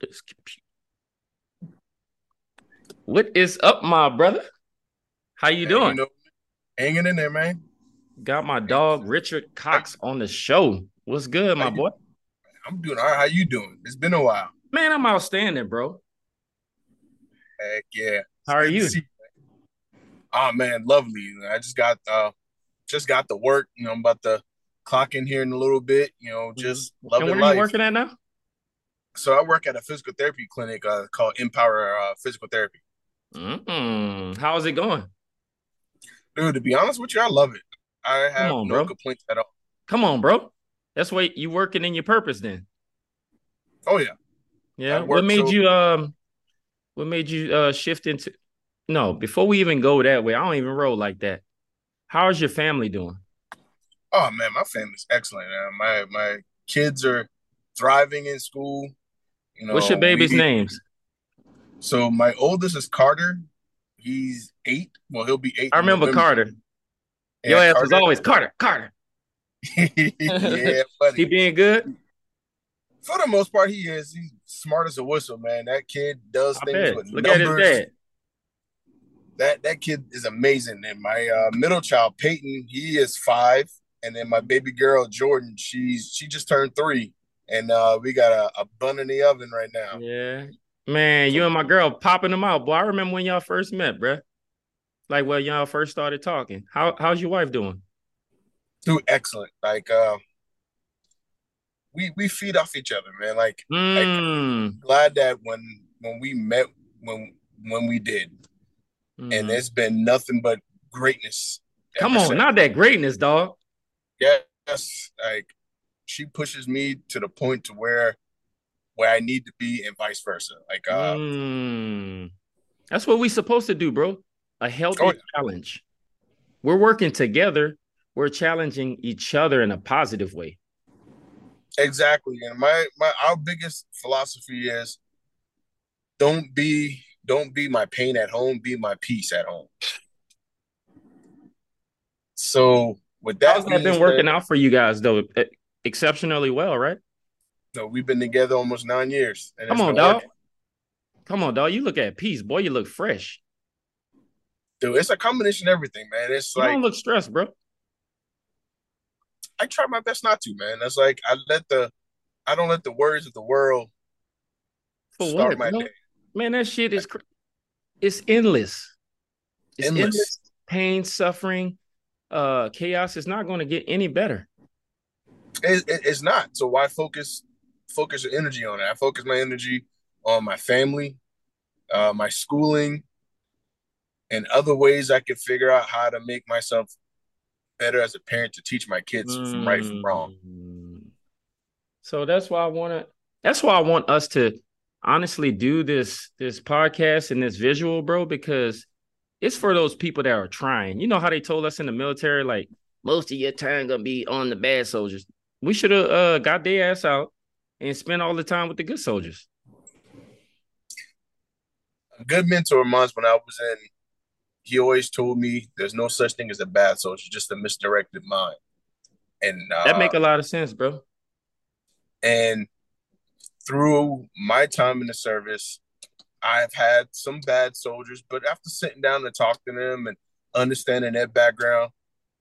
This computer. What is up, my brother? How you doing? Hanging in there, man. Got my dog Richard Cox on the show. What's good, my boy? I'm doing all right. How you doing? It's been a while. Man, I'm outstanding, bro. Heck yeah. How are you? Oh man, lovely. I just got to work. You know, I'm about to clock in here in a little bit. You know, just loving life. And where are you working at now? So I work at a physical therapy clinic called Empower Physical Therapy. Mm-hmm. How's it going? Dude, to be honest with you, I love it. I have no complaints at all. Come on, bro. That's why you working in your purpose then. Oh yeah. Yeah. What made you shift into? No, before we even go that way, I don't even roll like that. How's your family doing? Oh man, my family's excellent. My kids are thriving in school. You know, what's your baby's names? So my oldest is Carter. He's 8. Well, he'll be 8. I remember Carter. Your ass was always Carter. Yeah, buddy. He being good? For the most part, he is. He's smart as a whistle, man. That kid does things with numbers. Look at his dad. That kid is amazing. And my middle child, Peyton, he is 5. And then my baby girl, Jordan, she just turned 3. And we got a bun in the oven right now. Yeah. Man, you and my girl popping them out. Boy, I remember when y'all first met, bruh. Like, well, y'all first started talking. How's your wife doing? Dude, excellent. Like, we feed off each other, man. Like, I'm glad that when we met, when we did. And it's been nothing but greatness. Come on, not that greatness, dog. Yes. Like, she pushes me to the point to where I need to be and vice versa. Like, that's what we're supposed to do, bro. A healthy challenge. We're working together. We're challenging each other in a positive way. Exactly. And our biggest philosophy is don't be my pain at home, be my peace at home. So with that, how's that been working out for you guys though? Exceptionally well, right? So we've been together almost 9 years. And come on, dog. Working. Come on, dog. You look at peace, boy. You look fresh. Dude, it's a combination of everything, man. It's you like don't look stressed, bro. I try my best not to, man. That's like I don't let the worries of the world start my day. Man, that shit is it's endless. It's endless pain, suffering, chaos is not going to get any better. It's not. So why focus your energy on it? I focus my energy on my family, my schooling, and other ways I can figure out how to make myself better as a parent to teach my kids from right from wrong. So that's why I want us to honestly do this podcast and this visual, bro, because it's for those people that are trying. You know how they told us in the military, like, most of your time going to be on the bad soldiers. We should have got their ass out and spent all the time with the good soldiers. A good mentor of mine, when I was in, he always told me there's no such thing as a bad soldier, just a misdirected mind. And that make a lot of sense, bro. And through my time in the service, I've had some bad soldiers, but after sitting down and talking to them and understanding their background,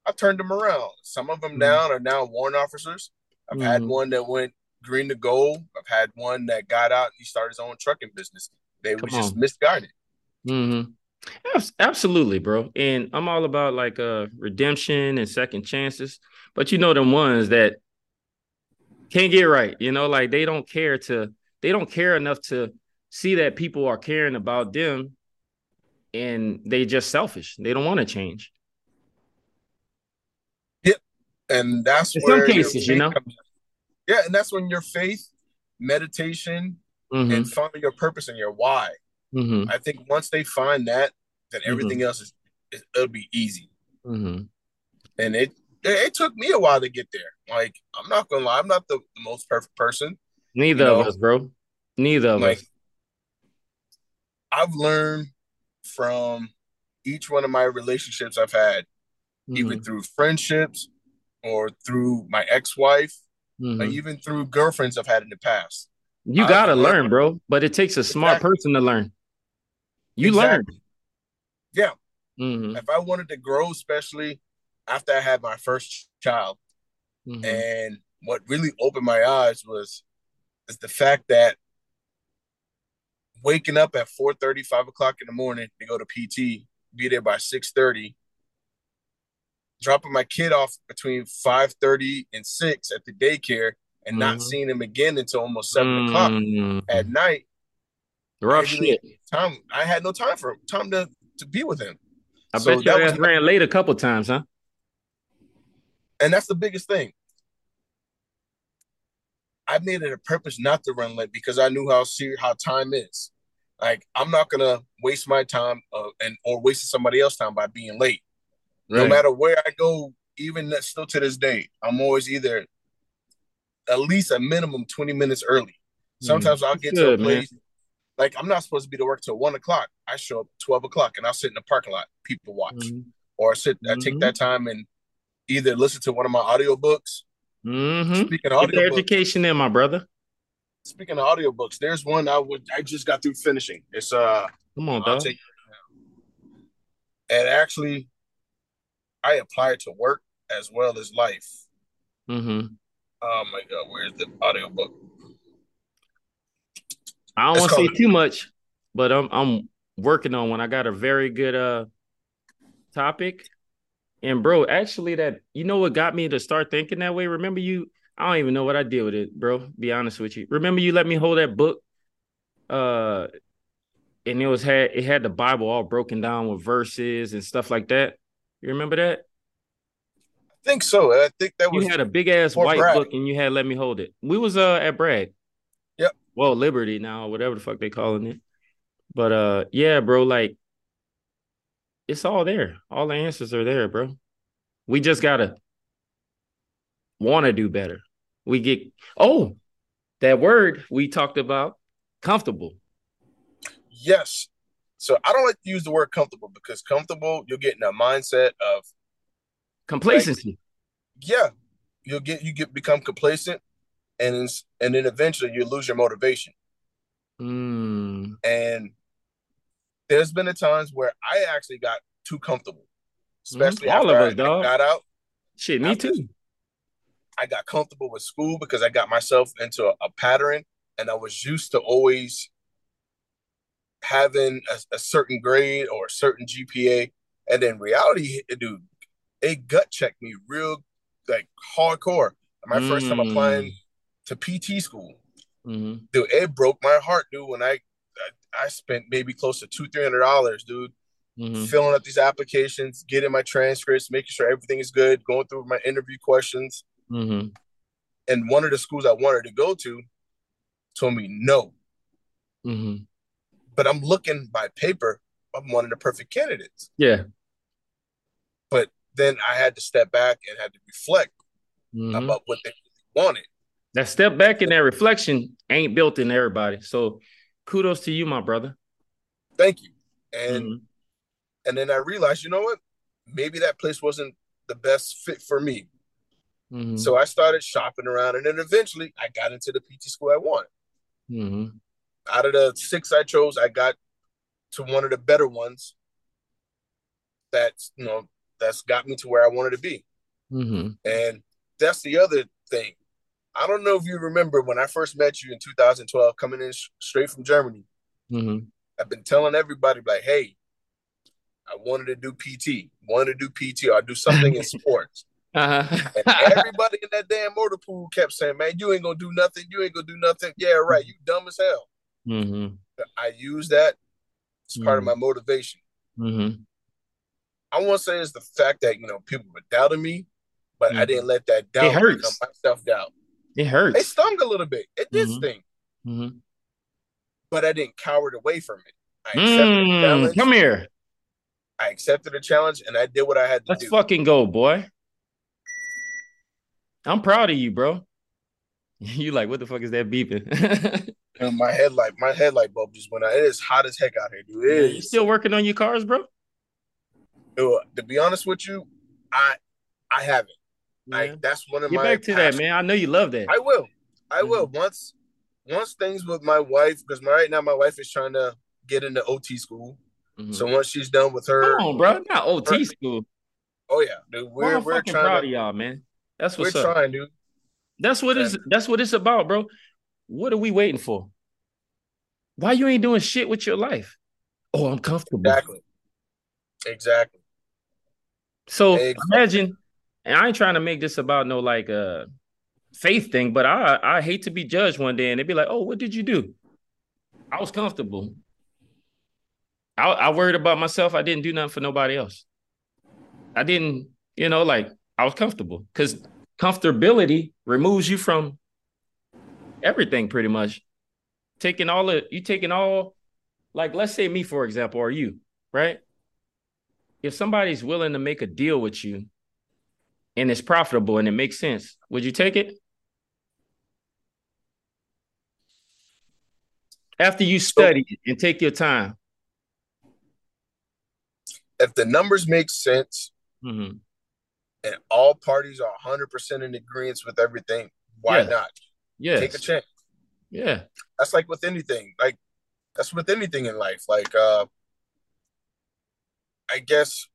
I turned them around. Some of them down are now warrant officers. I've had one that went green to gold. I've had one that got out and he started his own trucking business. They were just misguided. Mm-hmm. Absolutely, bro. And I'm all about like redemption and second chances. But you know them ones that can't get right, you know, like they don't care enough to see that people are caring about them and they just selfish. They don't want to change. Yep. And that's in some cases, you know. Yeah, and that's when your faith, meditation, and finding your purpose and your why. Mm-hmm. I think once they find that, then everything else is it'll be easy. Mm-hmm. And it took me a while to get there. Like, I'm not gonna lie, I'm not the most perfect person. Neither of us, bro. Neither of us. I've learned from each one of my relationships I've had, even through friendships or through my ex-wife, or even through girlfriends I've had in the past. You got to learn, bro. But it takes a smart person to learn. You learn. Yeah. Mm-hmm. If I wanted to grow, especially after I had my first child, mm-hmm. and what really opened my eyes was the fact that waking up at 4:30, 5 o'clock in the morning to go to PT, be there by 6:30, dropping my kid off between 5:30 and 6 at the daycare, and mm-hmm. not seeing him again until almost 7 mm-hmm. o'clock at night. Rough shit. I had no time for him. Time to be with him. I bet you guys ran late a couple times, huh? And that's the biggest thing. I made it a purpose not to run late because I knew how time is. Like, I'm not going to waste my time or waste somebody else's time by being late. Right. No matter where I go, even still to this day, I'm always either at least a minimum 20 minutes early. Sometimes I'll get to a place. Man. Like, I'm not supposed to be to work till 1 o'clock. I show up 12 o'clock, and I'll sit in the parking lot. People watch. Mm-hmm. Or I take that time and either listen to one of my audiobooks. Mm-hmm. Speaking of audiobooks. Education there, my brother. Speaking of audiobooks, there's one I just got through finishing. It's come on, dog. And actually, I apply it to work as well as life. Mm-hmm. Oh, my God. Where's the audiobook? I don't want to say too much, but I'm working on one. I got a very good topic. And bro, actually you know what got me to start thinking that way? Remember you, I don't even know what I did with it, bro. Be honest with you. Remember you let me hold that book and it had the Bible all broken down with verses and stuff like that. You remember that? I think so. I think that was. You had a big ass white book and you had let me hold it. We was at Bragg. Well, Liberty now, whatever the fuck they calling it. But yeah, bro, like, it's all there. All the answers are there, bro. We just got to want to do better. We get, that word we talked about, comfortable. Yes. So I don't like to use the word comfortable because comfortable, you're getting a mindset of complacency. Like, yeah. You become complacent. And then eventually you lose your motivation. Mm. And there's been a times where I actually got too comfortable, especially after I got out. Shit, me too. I got comfortable with school because I got myself into a pattern, and I was used to always having a certain grade or a certain GPA. And then reality, dude, it gut checked me real, like, hardcore. My first time applying to PT school, dude, it broke my heart, dude. When I spent maybe close to $200-$300, dude, filling up these applications, getting my transcripts, making sure everything is good, going through my interview questions. Mm-hmm. And one of the schools I wanted to go to told me no. Mm-hmm. But I'm looking by paper. I'm one of the perfect candidates. Yeah. But then I had to step back and had to reflect. Mm-hmm. about what they wanted. That step back and that reflection ain't built in everybody. So kudos to you, my brother. Thank you. And then I realized, you know what? Maybe that place wasn't the best fit for me. Mm-hmm. So I started shopping around, and then eventually I got into the PT school I wanted. Mm-hmm. Out of the 6 I chose, I got to one of the better ones that's got me to where I wanted to be. Mm-hmm. And that's the other thing. I don't know if you remember when I first met you in 2012, coming in straight from Germany. Mm-hmm. I've been telling everybody, like, hey, I wanted to do PT or do something in sports. Uh-huh. And everybody in that damn motor pool kept saying, man, you ain't going to do nothing. Yeah, right. You dumb as hell. Mm-hmm. I use that as part of my motivation. Mm-hmm. I won't say it's the fact that, people were doubting me. But I didn't let that doubt become my self-doubt. It hurts. It stung a little bit. It did sting. Mm-hmm. But I didn't cower away from it. I accepted the challenge. Come here. I accepted the challenge, and I did what I had to do. Let's fucking go, boy. I'm proud of you, bro. You like, what the fuck is that beeping? And my headlight bulb just went out. It is hot as heck out here, dude. You still working on your cars, bro? Dude, to be honest with you, I haven't. Yeah. Like, that's one of my passions. Get back to that, man. I know you love that. I will. Once once things with my wife, because right now my wife is trying to get into OT school. Mm-hmm. So once she's done with her, come on, bro, not OT school. Oh yeah, dude, we're trying. Proud of y'all, man. That's what's up. We're trying, dude. That's what it's about, bro. What are we waiting for? Why you ain't doing shit with your life? Oh, I'm comfortable. Exactly. So imagine, and I ain't trying to make this about no like faith thing, but I hate to be judged one day and they'd be like, oh, what did you do? I was comfortable. I worried about myself. I didn't do nothing for nobody else. I didn't, you know, like I was comfortable, because comfortability removes you from everything pretty much. Like let's say me, for example, or you, right? If somebody's willing to make a deal with you and it's profitable and it makes sense, would you take it? After you study and take your time. If the numbers make sense, mm-hmm. and all parties are 100% in agreement with everything, why not? Yes. Take a chance. Yeah. That's like with anything. Like, that's with anything in life. Like, I guess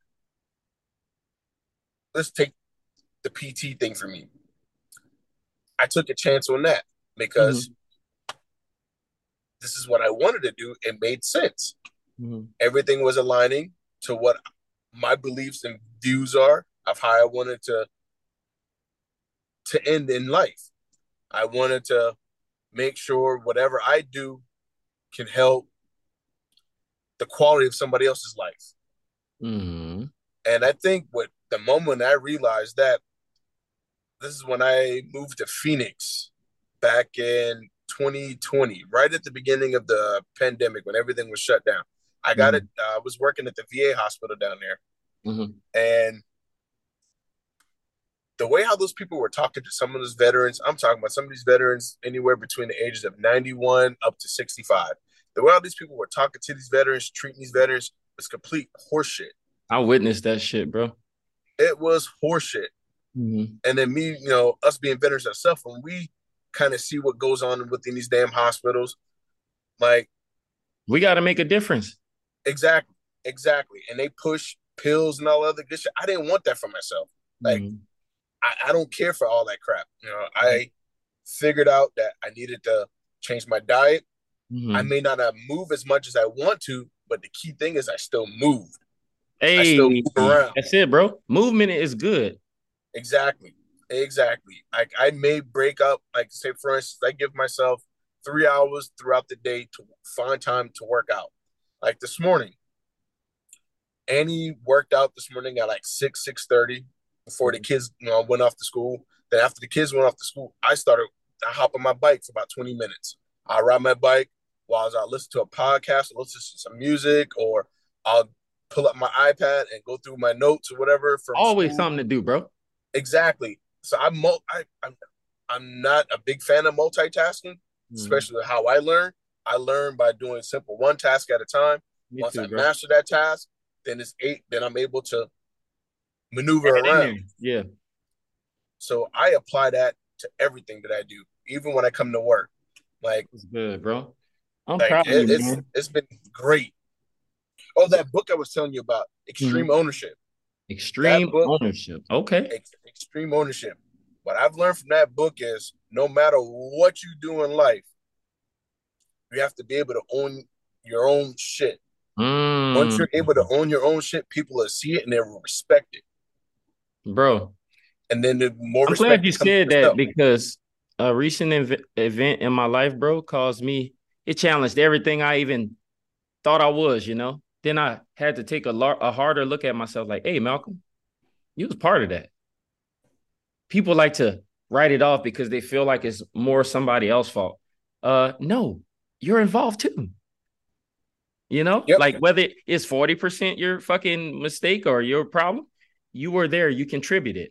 let's take the PT thing for me. I took a chance on that because mm-hmm. this is what I wanted to do. It made sense. Mm-hmm. Everything was aligning to what my beliefs and views are of how I wanted to end in life. I wanted to make sure whatever I do can help the quality of somebody else's life. Mm-hmm. And I think what the moment I realized that, this is when I moved to Phoenix back in 2020, right at the beginning of the pandemic when everything was shut down. I got it. I was working at the VA hospital down there. Mm-hmm. And the way how those people were talking to some of those veterans, I'm talking about some of these veterans anywhere between the ages of 91 up to 65. The way all these people were talking to these veterans, treating these veterans, was complete horseshit. I witnessed that shit, bro. It was horseshit. Mm-hmm. And then us being veterans ourselves, when we kind of see what goes on within these damn hospitals, like, we got to make a difference. Exactly. And they push pills and all other good shit. I didn't want that for myself. Like, mm-hmm. I don't care for all that crap. Mm-hmm. I figured out that I needed to change my diet. Mm-hmm. I may not move as much as I want to, but the key thing is I still moved. Hey, I still move around. That's it, bro. Movement is good. Exactly. Like, I may break up, like, say, for instance, I give myself 3 hours throughout the day to find time to work out. Like this morning, Annie worked out this morning at like 6:30 before the kids went off to school. Then after the kids went off to school, I hop on my bike for about 20 minutes. I ride my bike while I listen to a podcast, or listen to some music, or I'll pull up my iPad and go through my notes or whatever. From always school. Something to do, bro. Exactly. So I'm not a big fan of multitasking, mm-hmm. especially how I learn. I learn by doing simple one task at a time. Once I master that task, then it's eight. Then I'm able to maneuver around. Yeah. So I apply that to everything that I do, even when I come to work. Like, it's good, bro. I'm proud of you, man. It's been great. Oh, that book I was telling you about, Extreme mm-hmm. Ownership. Okay. Extreme Ownership. What I've learned from that book is no matter what you do in life, you have to be able to own your own shit. Mm. Once you're able to own your own shit, people will see it and they will respect it. Bro. And then the more I'm glad you said that, because a recent event in my life, bro, it challenged everything I even thought I was, Then I had to take a harder look at myself, like, hey, Malcolm, you was part of that. People like to write it off because they feel like it's more somebody else's fault. No. You're involved too. Yep. Like whether it's 40% your fucking mistake or your problem, you were there, you contributed.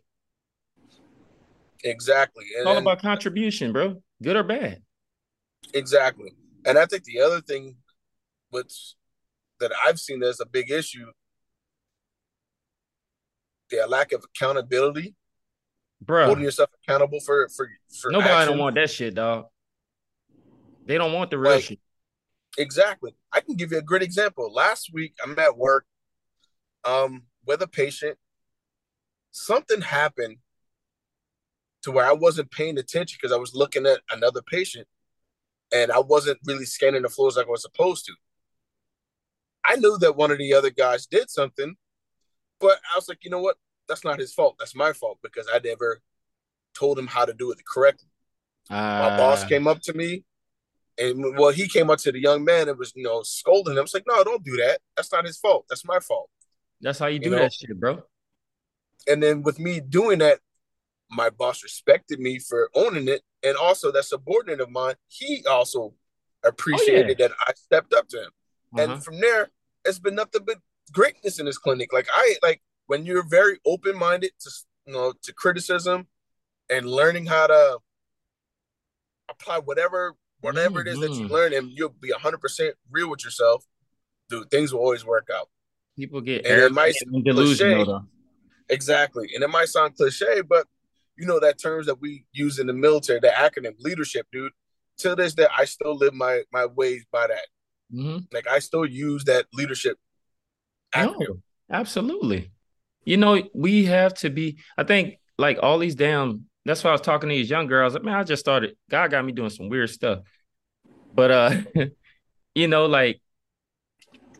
Exactly. It's all about contribution, bro. Good or bad. Exactly. And I think the other thing that I've seen as a big issue, the lack of accountability. Bro. Holding yourself accountable for nobody action. Don't want that shit, dog. They don't want the real shit. Exactly. I can give you a great example. Last week, I'm at work with a patient. Something happened to where I wasn't paying attention because I was looking at another patient and I wasn't really scanning the floors like I was supposed to. I knew that one of the other guys did something, but I was like, you know what? That's not his fault. That's my fault because I never told him how to do it correctly. My boss came up to me and, well, he came up to the young man and was, you know, scolding him. I was like, no, don't do that. That's not his fault. That's my fault. That's how you do that shit, bro. And then with me doing that, my boss respected me for owning it. And also that subordinate of mine, he also appreciated that I stepped up to him. Uh-huh. And from there, it's been nothing but greatness in this clinic. Like when you're very open-minded to, you know, to criticism and learning how to apply whatever it is that you learn, and you'll be 100% real with yourself, dude, things will always work out. People get delusional, though. Exactly. And it might sound cliche, but you know that terms that we use in the military, the acronym leadership, dude. Till this day, I still live my ways by that. Mm-hmm. Like I still use that leadership acronym. No, absolutely. You know, we have to be, I think like all these damn, that's why I was talking to these young girls. Like, man, I just started, God got me doing some weird stuff. But, you know, like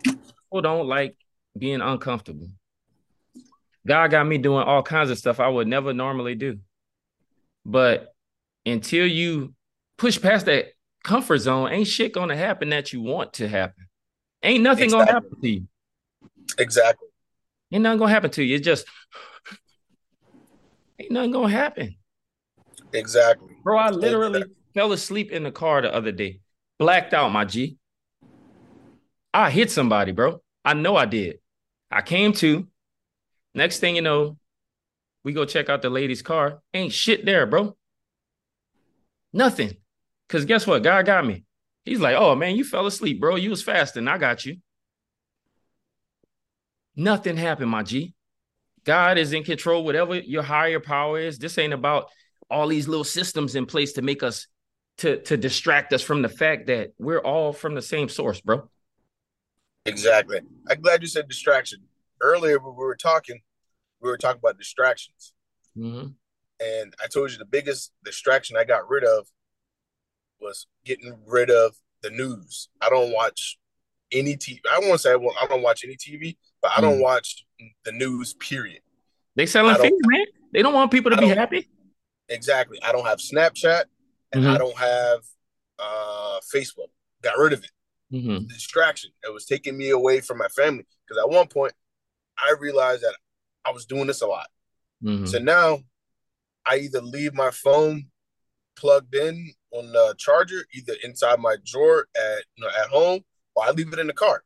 people don't like being uncomfortable. God got me doing all kinds of stuff I would never normally do. But until you push past that comfort zone, ain't shit gonna happen that you want to happen. Ain't nothing gonna happen to you. Exactly. Ain't nothing gonna happen to you. It's just ain't nothing gonna happen. Exactly. Bro, I literally fell asleep in the car the other day. Blacked out, my G. I hit somebody, bro. I know I did. I came to. Next thing you know, we go check out the lady's car. Ain't shit there, bro. Nothing. Because guess what? God got me. He's like, oh, man, you fell asleep, bro. You was fasting. I got you. Nothing happened, my G. God is in control, whatever your higher power is. This ain't about all these little systems in place to make us, to distract us from the fact that we're all from the same source, bro. Exactly. I'm glad you said distraction. Earlier, when we were talking about distractions. Mm-hmm. And I told you the biggest distraction I got rid of was getting rid of the news. I don't watch any TV. I won't say I don't watch any TV, but I don't watch the news, period. They selling things, man. They don't want people to be happy. Exactly. I don't have Snapchat, and I don't have Facebook. Got rid of it. Mm-hmm. The distraction. It was taking me away from my family. Because at one point, I realized that I was doing this a lot. Mm-hmm. So now I either leave my phone plugged in on the charger, either inside my drawer at home, or I leave it in the car.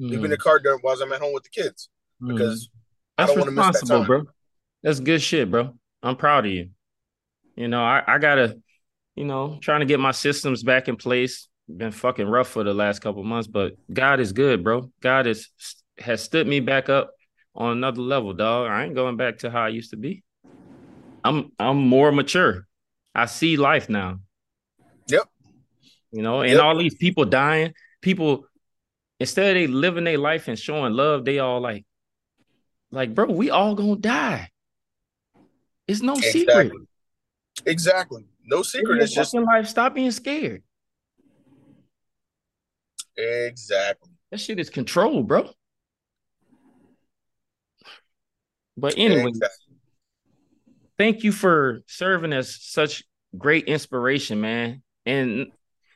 Mm-hmm. Leave it in the car while I'm at home with the kids. Because I don't want to miss that time. Bro. That's good shit, bro. I'm proud of you. You know, I got to, you know, trying to get my systems back in place. Been fucking rough for the last couple of months, but God is good, bro. God has stood me back up on another level, dog. I ain't going back to how I used to be. I'm more mature. I see life now. Yep. You know, and all these people dying, people, instead of they living their life and showing love, they all like, bro, we all gonna die. It's no secret. Exactly. No secret. It's just life. Stop being scared. Exactly. That shit is control, bro. But anyway, Thank you for serving as such great inspiration, man. And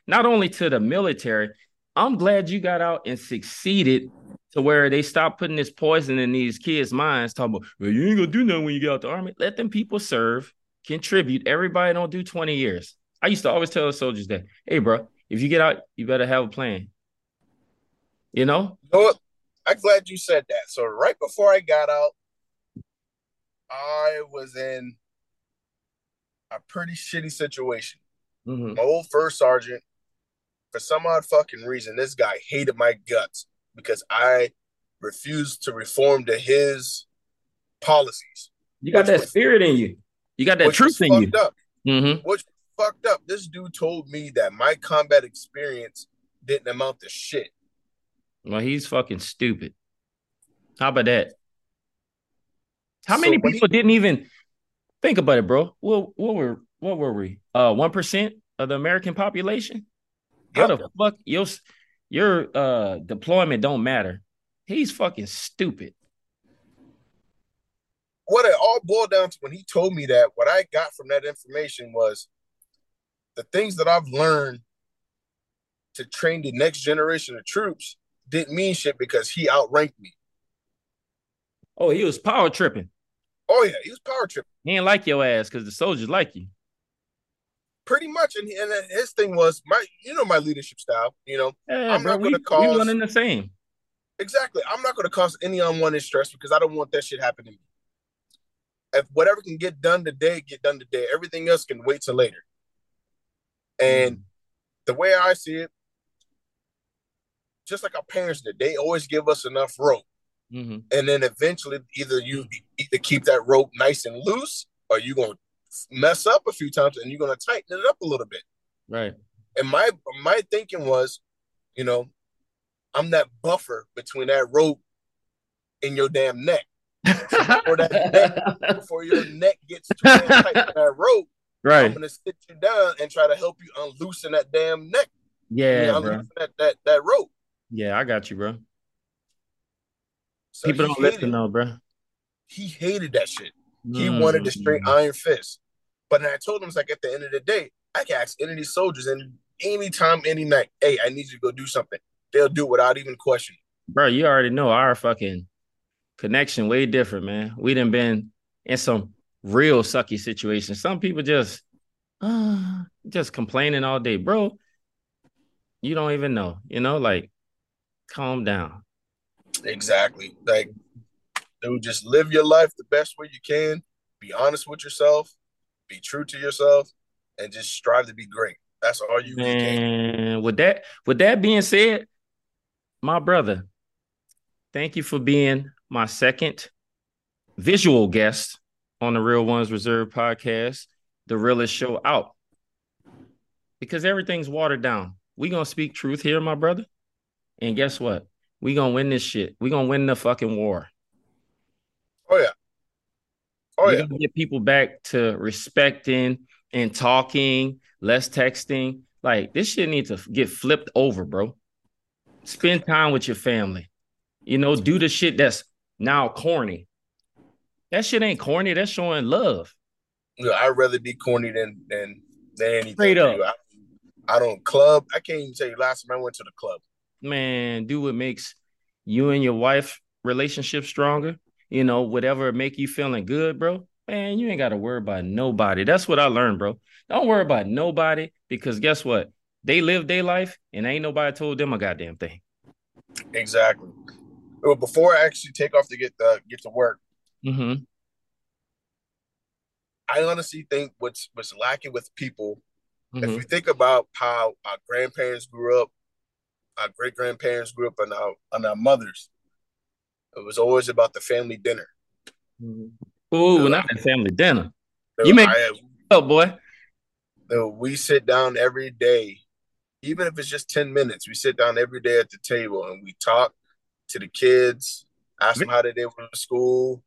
not only to the military, I'm glad you got out and succeeded to where they stopped putting this poison in these kids' minds, talking about, well, you ain't gonna do nothing when you get out the army. Let them people serve, contribute. Everybody don't do 20 years. I used to always tell the soldiers that, hey, bro, if you get out, you better have a plan. You know? I'm glad you said that. So right before I got out, I was in a pretty shitty situation. Mm-hmm. My old first sergeant, for some odd fucking reason, this guy hated my guts because I refused to reform to his policies. You got that spirit in you. You got that truth in you. Which was fucked up. Mm-hmm. Which fucked up. This dude told me that my combat experience didn't amount to shit. Well, he's fucking stupid. How about that? How many people didn't even think about it, bro? What were we? 1% of the American population? How the fuck your deployment don't matter? He's fucking stupid. What it all boiled down to when he told me that, what I got from that information was the things that I've learned to train the next generation of troops didn't mean shit because he outranked me. Oh, he was power tripping. Oh, yeah, he was power tripping. He ain't like your ass because the soldiers like you. Pretty much. And his thing was, my leadership style, Yeah, I'm not going to cause... We running the same. Exactly. I'm not going to cause any unwanted stress because I don't want that shit happening to me. If whatever can get done today, get done today. Everything else can wait till later. And the way I see it, just like our parents did, they always give us enough rope. Mm-hmm. And then eventually either keep that rope nice and loose or you're going to mess up a few times and you're going to tighten it up a little bit. Right. And my thinking was, I'm that buffer between that rope and your damn neck. Before your neck gets too tight to that rope, right. I'm going to sit you down and try to help you unloosen that damn neck. Yeah, bro. That rope. Yeah, I got you, bro. So people don't listen though, bro. He hated that shit. He wanted the straight iron fist. But then I told him, it's like, at the end of the day, I can ask any of these soldiers and any time, any night, hey, I need you to go do something. They'll do it without even questioning. Bro, you already know our fucking connection way different, man. We done been in some real sucky situations. Some people just complaining all day. Bro, you don't even know. Like, calm down. Exactly. Like, dude, just live your life the best way you can. Be honest with yourself. Be true to yourself. And just strive to be great. That's all you can. With that being said, my brother, thank you for being my second visual guest on the Real Ones Reserved podcast, the realest show out. Because everything's watered down. We're going to speak truth here, my brother. And guess what? We're going to win this shit. We're going to win the fucking war. Oh, yeah. Oh, yeah. We're going to get people back to respecting and talking, less texting. Like, this shit needs to get flipped over, bro. Spend time with your family. Do the shit that's now corny. That shit ain't corny. That's showing love. Yeah, I'd rather be corny than anything. Straight up. I don't club. I can't even tell you last time I went to the club. Man, do what makes you and your wife relationship stronger. Whatever make you feeling good, bro. Man, you ain't got to worry about nobody. That's what I learned, bro. Don't worry about nobody because guess what? They live their life and ain't nobody told them a goddamn thing. Exactly. Before I actually take off to get to work, mm-hmm. I honestly think what's lacking with people, mm-hmm. if we think about how our grandparents grew up, our great-grandparents grew up, and our mothers, it was always about the family dinner. Mm-hmm. Ooh, not the family dinner. You make up, boy. We sit down every day, even if it's just 10 minutes. We sit down every day at the table and we talk to the kids, ask them how they went to school,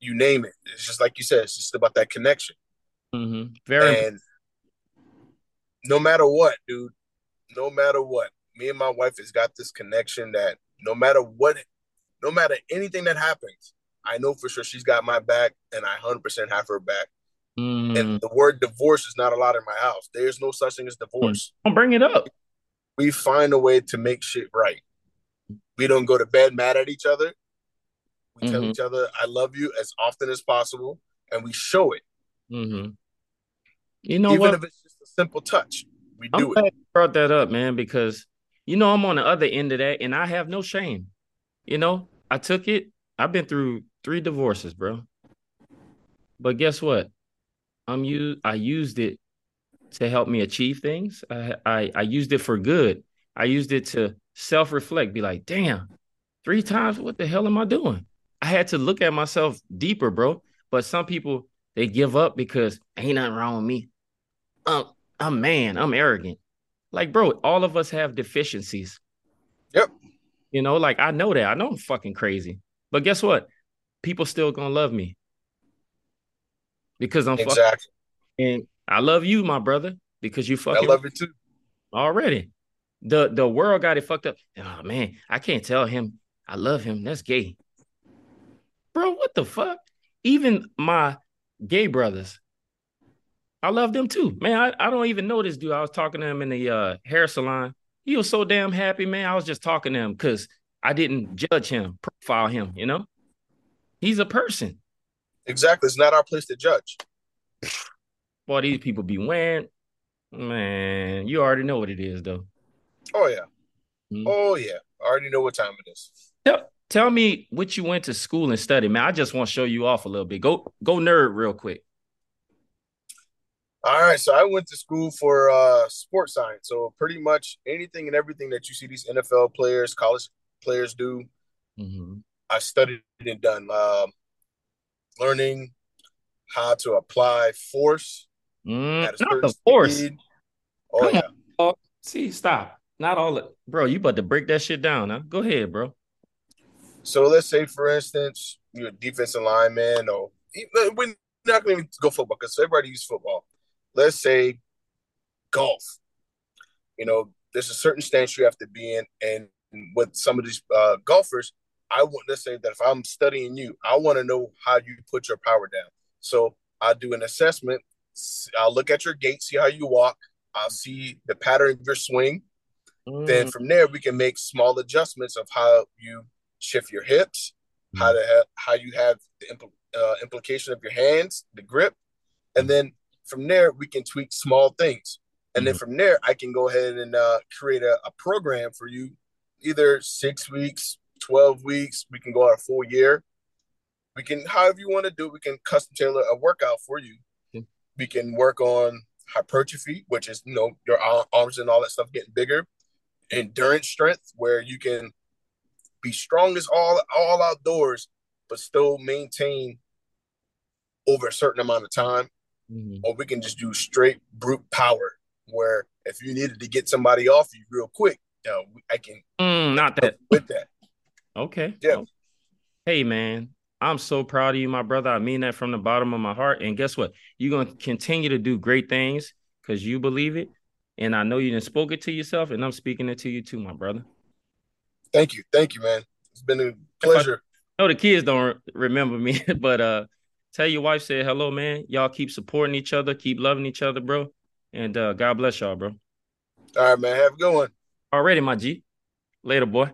you name it. It's just like you said, it's just about that connection. Mm-hmm. And no matter what, dude, no matter what, me and my wife has got this connection that no matter anything that happens, I know for sure she's got my back and I 100% have her back. Mm. And the word divorce is not allowed in my house. There's no such thing as divorce. Don't bring it up. We find a way to make shit right. We don't go to bed mad at each other. We mm-hmm. tell each other, I love you as often as possible. And we show it. Mm-hmm. Even if it's just a simple touch, I'm glad you brought that up, man, because, I'm on the other end of that and I have no shame. I took it. I've been through 3 divorces, bro. But guess what? I used it to help me achieve things. I used it for good. I used it to self-reflect, be like, damn, 3 times, what the hell am I doing? I had to look at myself deeper, bro. But some people, they give up because ain't nothing wrong with me. I'm arrogant. Like, bro, all of us have deficiencies. Yep. You know, like, I know that. I know I'm fucking crazy. But guess what? People still gonna love me. Because I'm fucking. Exactly. And I love you, my brother, because you fucking. I love you too. Already. The world got it fucked up. Oh, man, I can't tell him I love him. That's gay. Bro, what the fuck? Even my gay brothers, I love them too. Man, I don't even know this dude. I was talking to him in the hair salon. He was so damn happy, man. I was just talking to him because I didn't judge him, profile him, you know? He's a person. Exactly. It's not our place to judge. Boy, these people be wearing. Man, you already know what it is, though. Oh, yeah. Mm-hmm. Oh, yeah. I already know what time it is. Tell me what you went to school and studied, man. I just want to show you off a little bit. Go nerd real quick. All right. So I went to school for sports science. So pretty much anything and everything that you see these NFL players, college players do, mm-hmm. I studied and done. Learning how to apply force. At a not the force. Speed. Oh, come yeah. On. See, stop. Not all. Bro, you about to break that shit down, huh? Go ahead, bro. So let's say, for instance, you're a defensive lineman, or we're not going to go football because everybody uses football. Let's say golf. You know, there's a certain stance you have to be in, and with some of these golfers, let's say that if I'm studying you, I want to know how you put your power down. So I do an assessment. I'll look at your gait, see how you walk. I'll see the pattern of your swing. Then from there, we can make small adjustments of how you shift your hips, how you have the implication of your hands, the grip. And then from there, we can tweak small things. And then from there, I can go ahead and create a program for you, either 6 weeks, 12 weeks. We can go out a full year. We can, however you want to do it, we can custom tailor a workout for you. Mm-hmm. We can work on hypertrophy, which is, you know, your arms and all that stuff getting bigger. Endurance strength, where you can be strong as all outdoors, but still maintain over a certain amount of time. Mm-hmm. Or we can just do straight brute power, where if you needed to get somebody off you real quick, you know, I can not that with that. Okay. Yeah. Oh. Hey, man, I'm so proud of you, my brother. I mean that from the bottom of my heart. And guess what? You're going to continue to do great things because you believe it. And I know you didn't spoke it to yourself, and I'm speaking it to you too, my brother. Thank you. Thank you, man. It's been a pleasure. No, the kids don't remember me, but tell your wife, say hello, man. Y'all keep supporting each other. Keep loving each other, bro. And God bless y'all, bro. All right, man. Have a good one. Already, my G. Later, boy.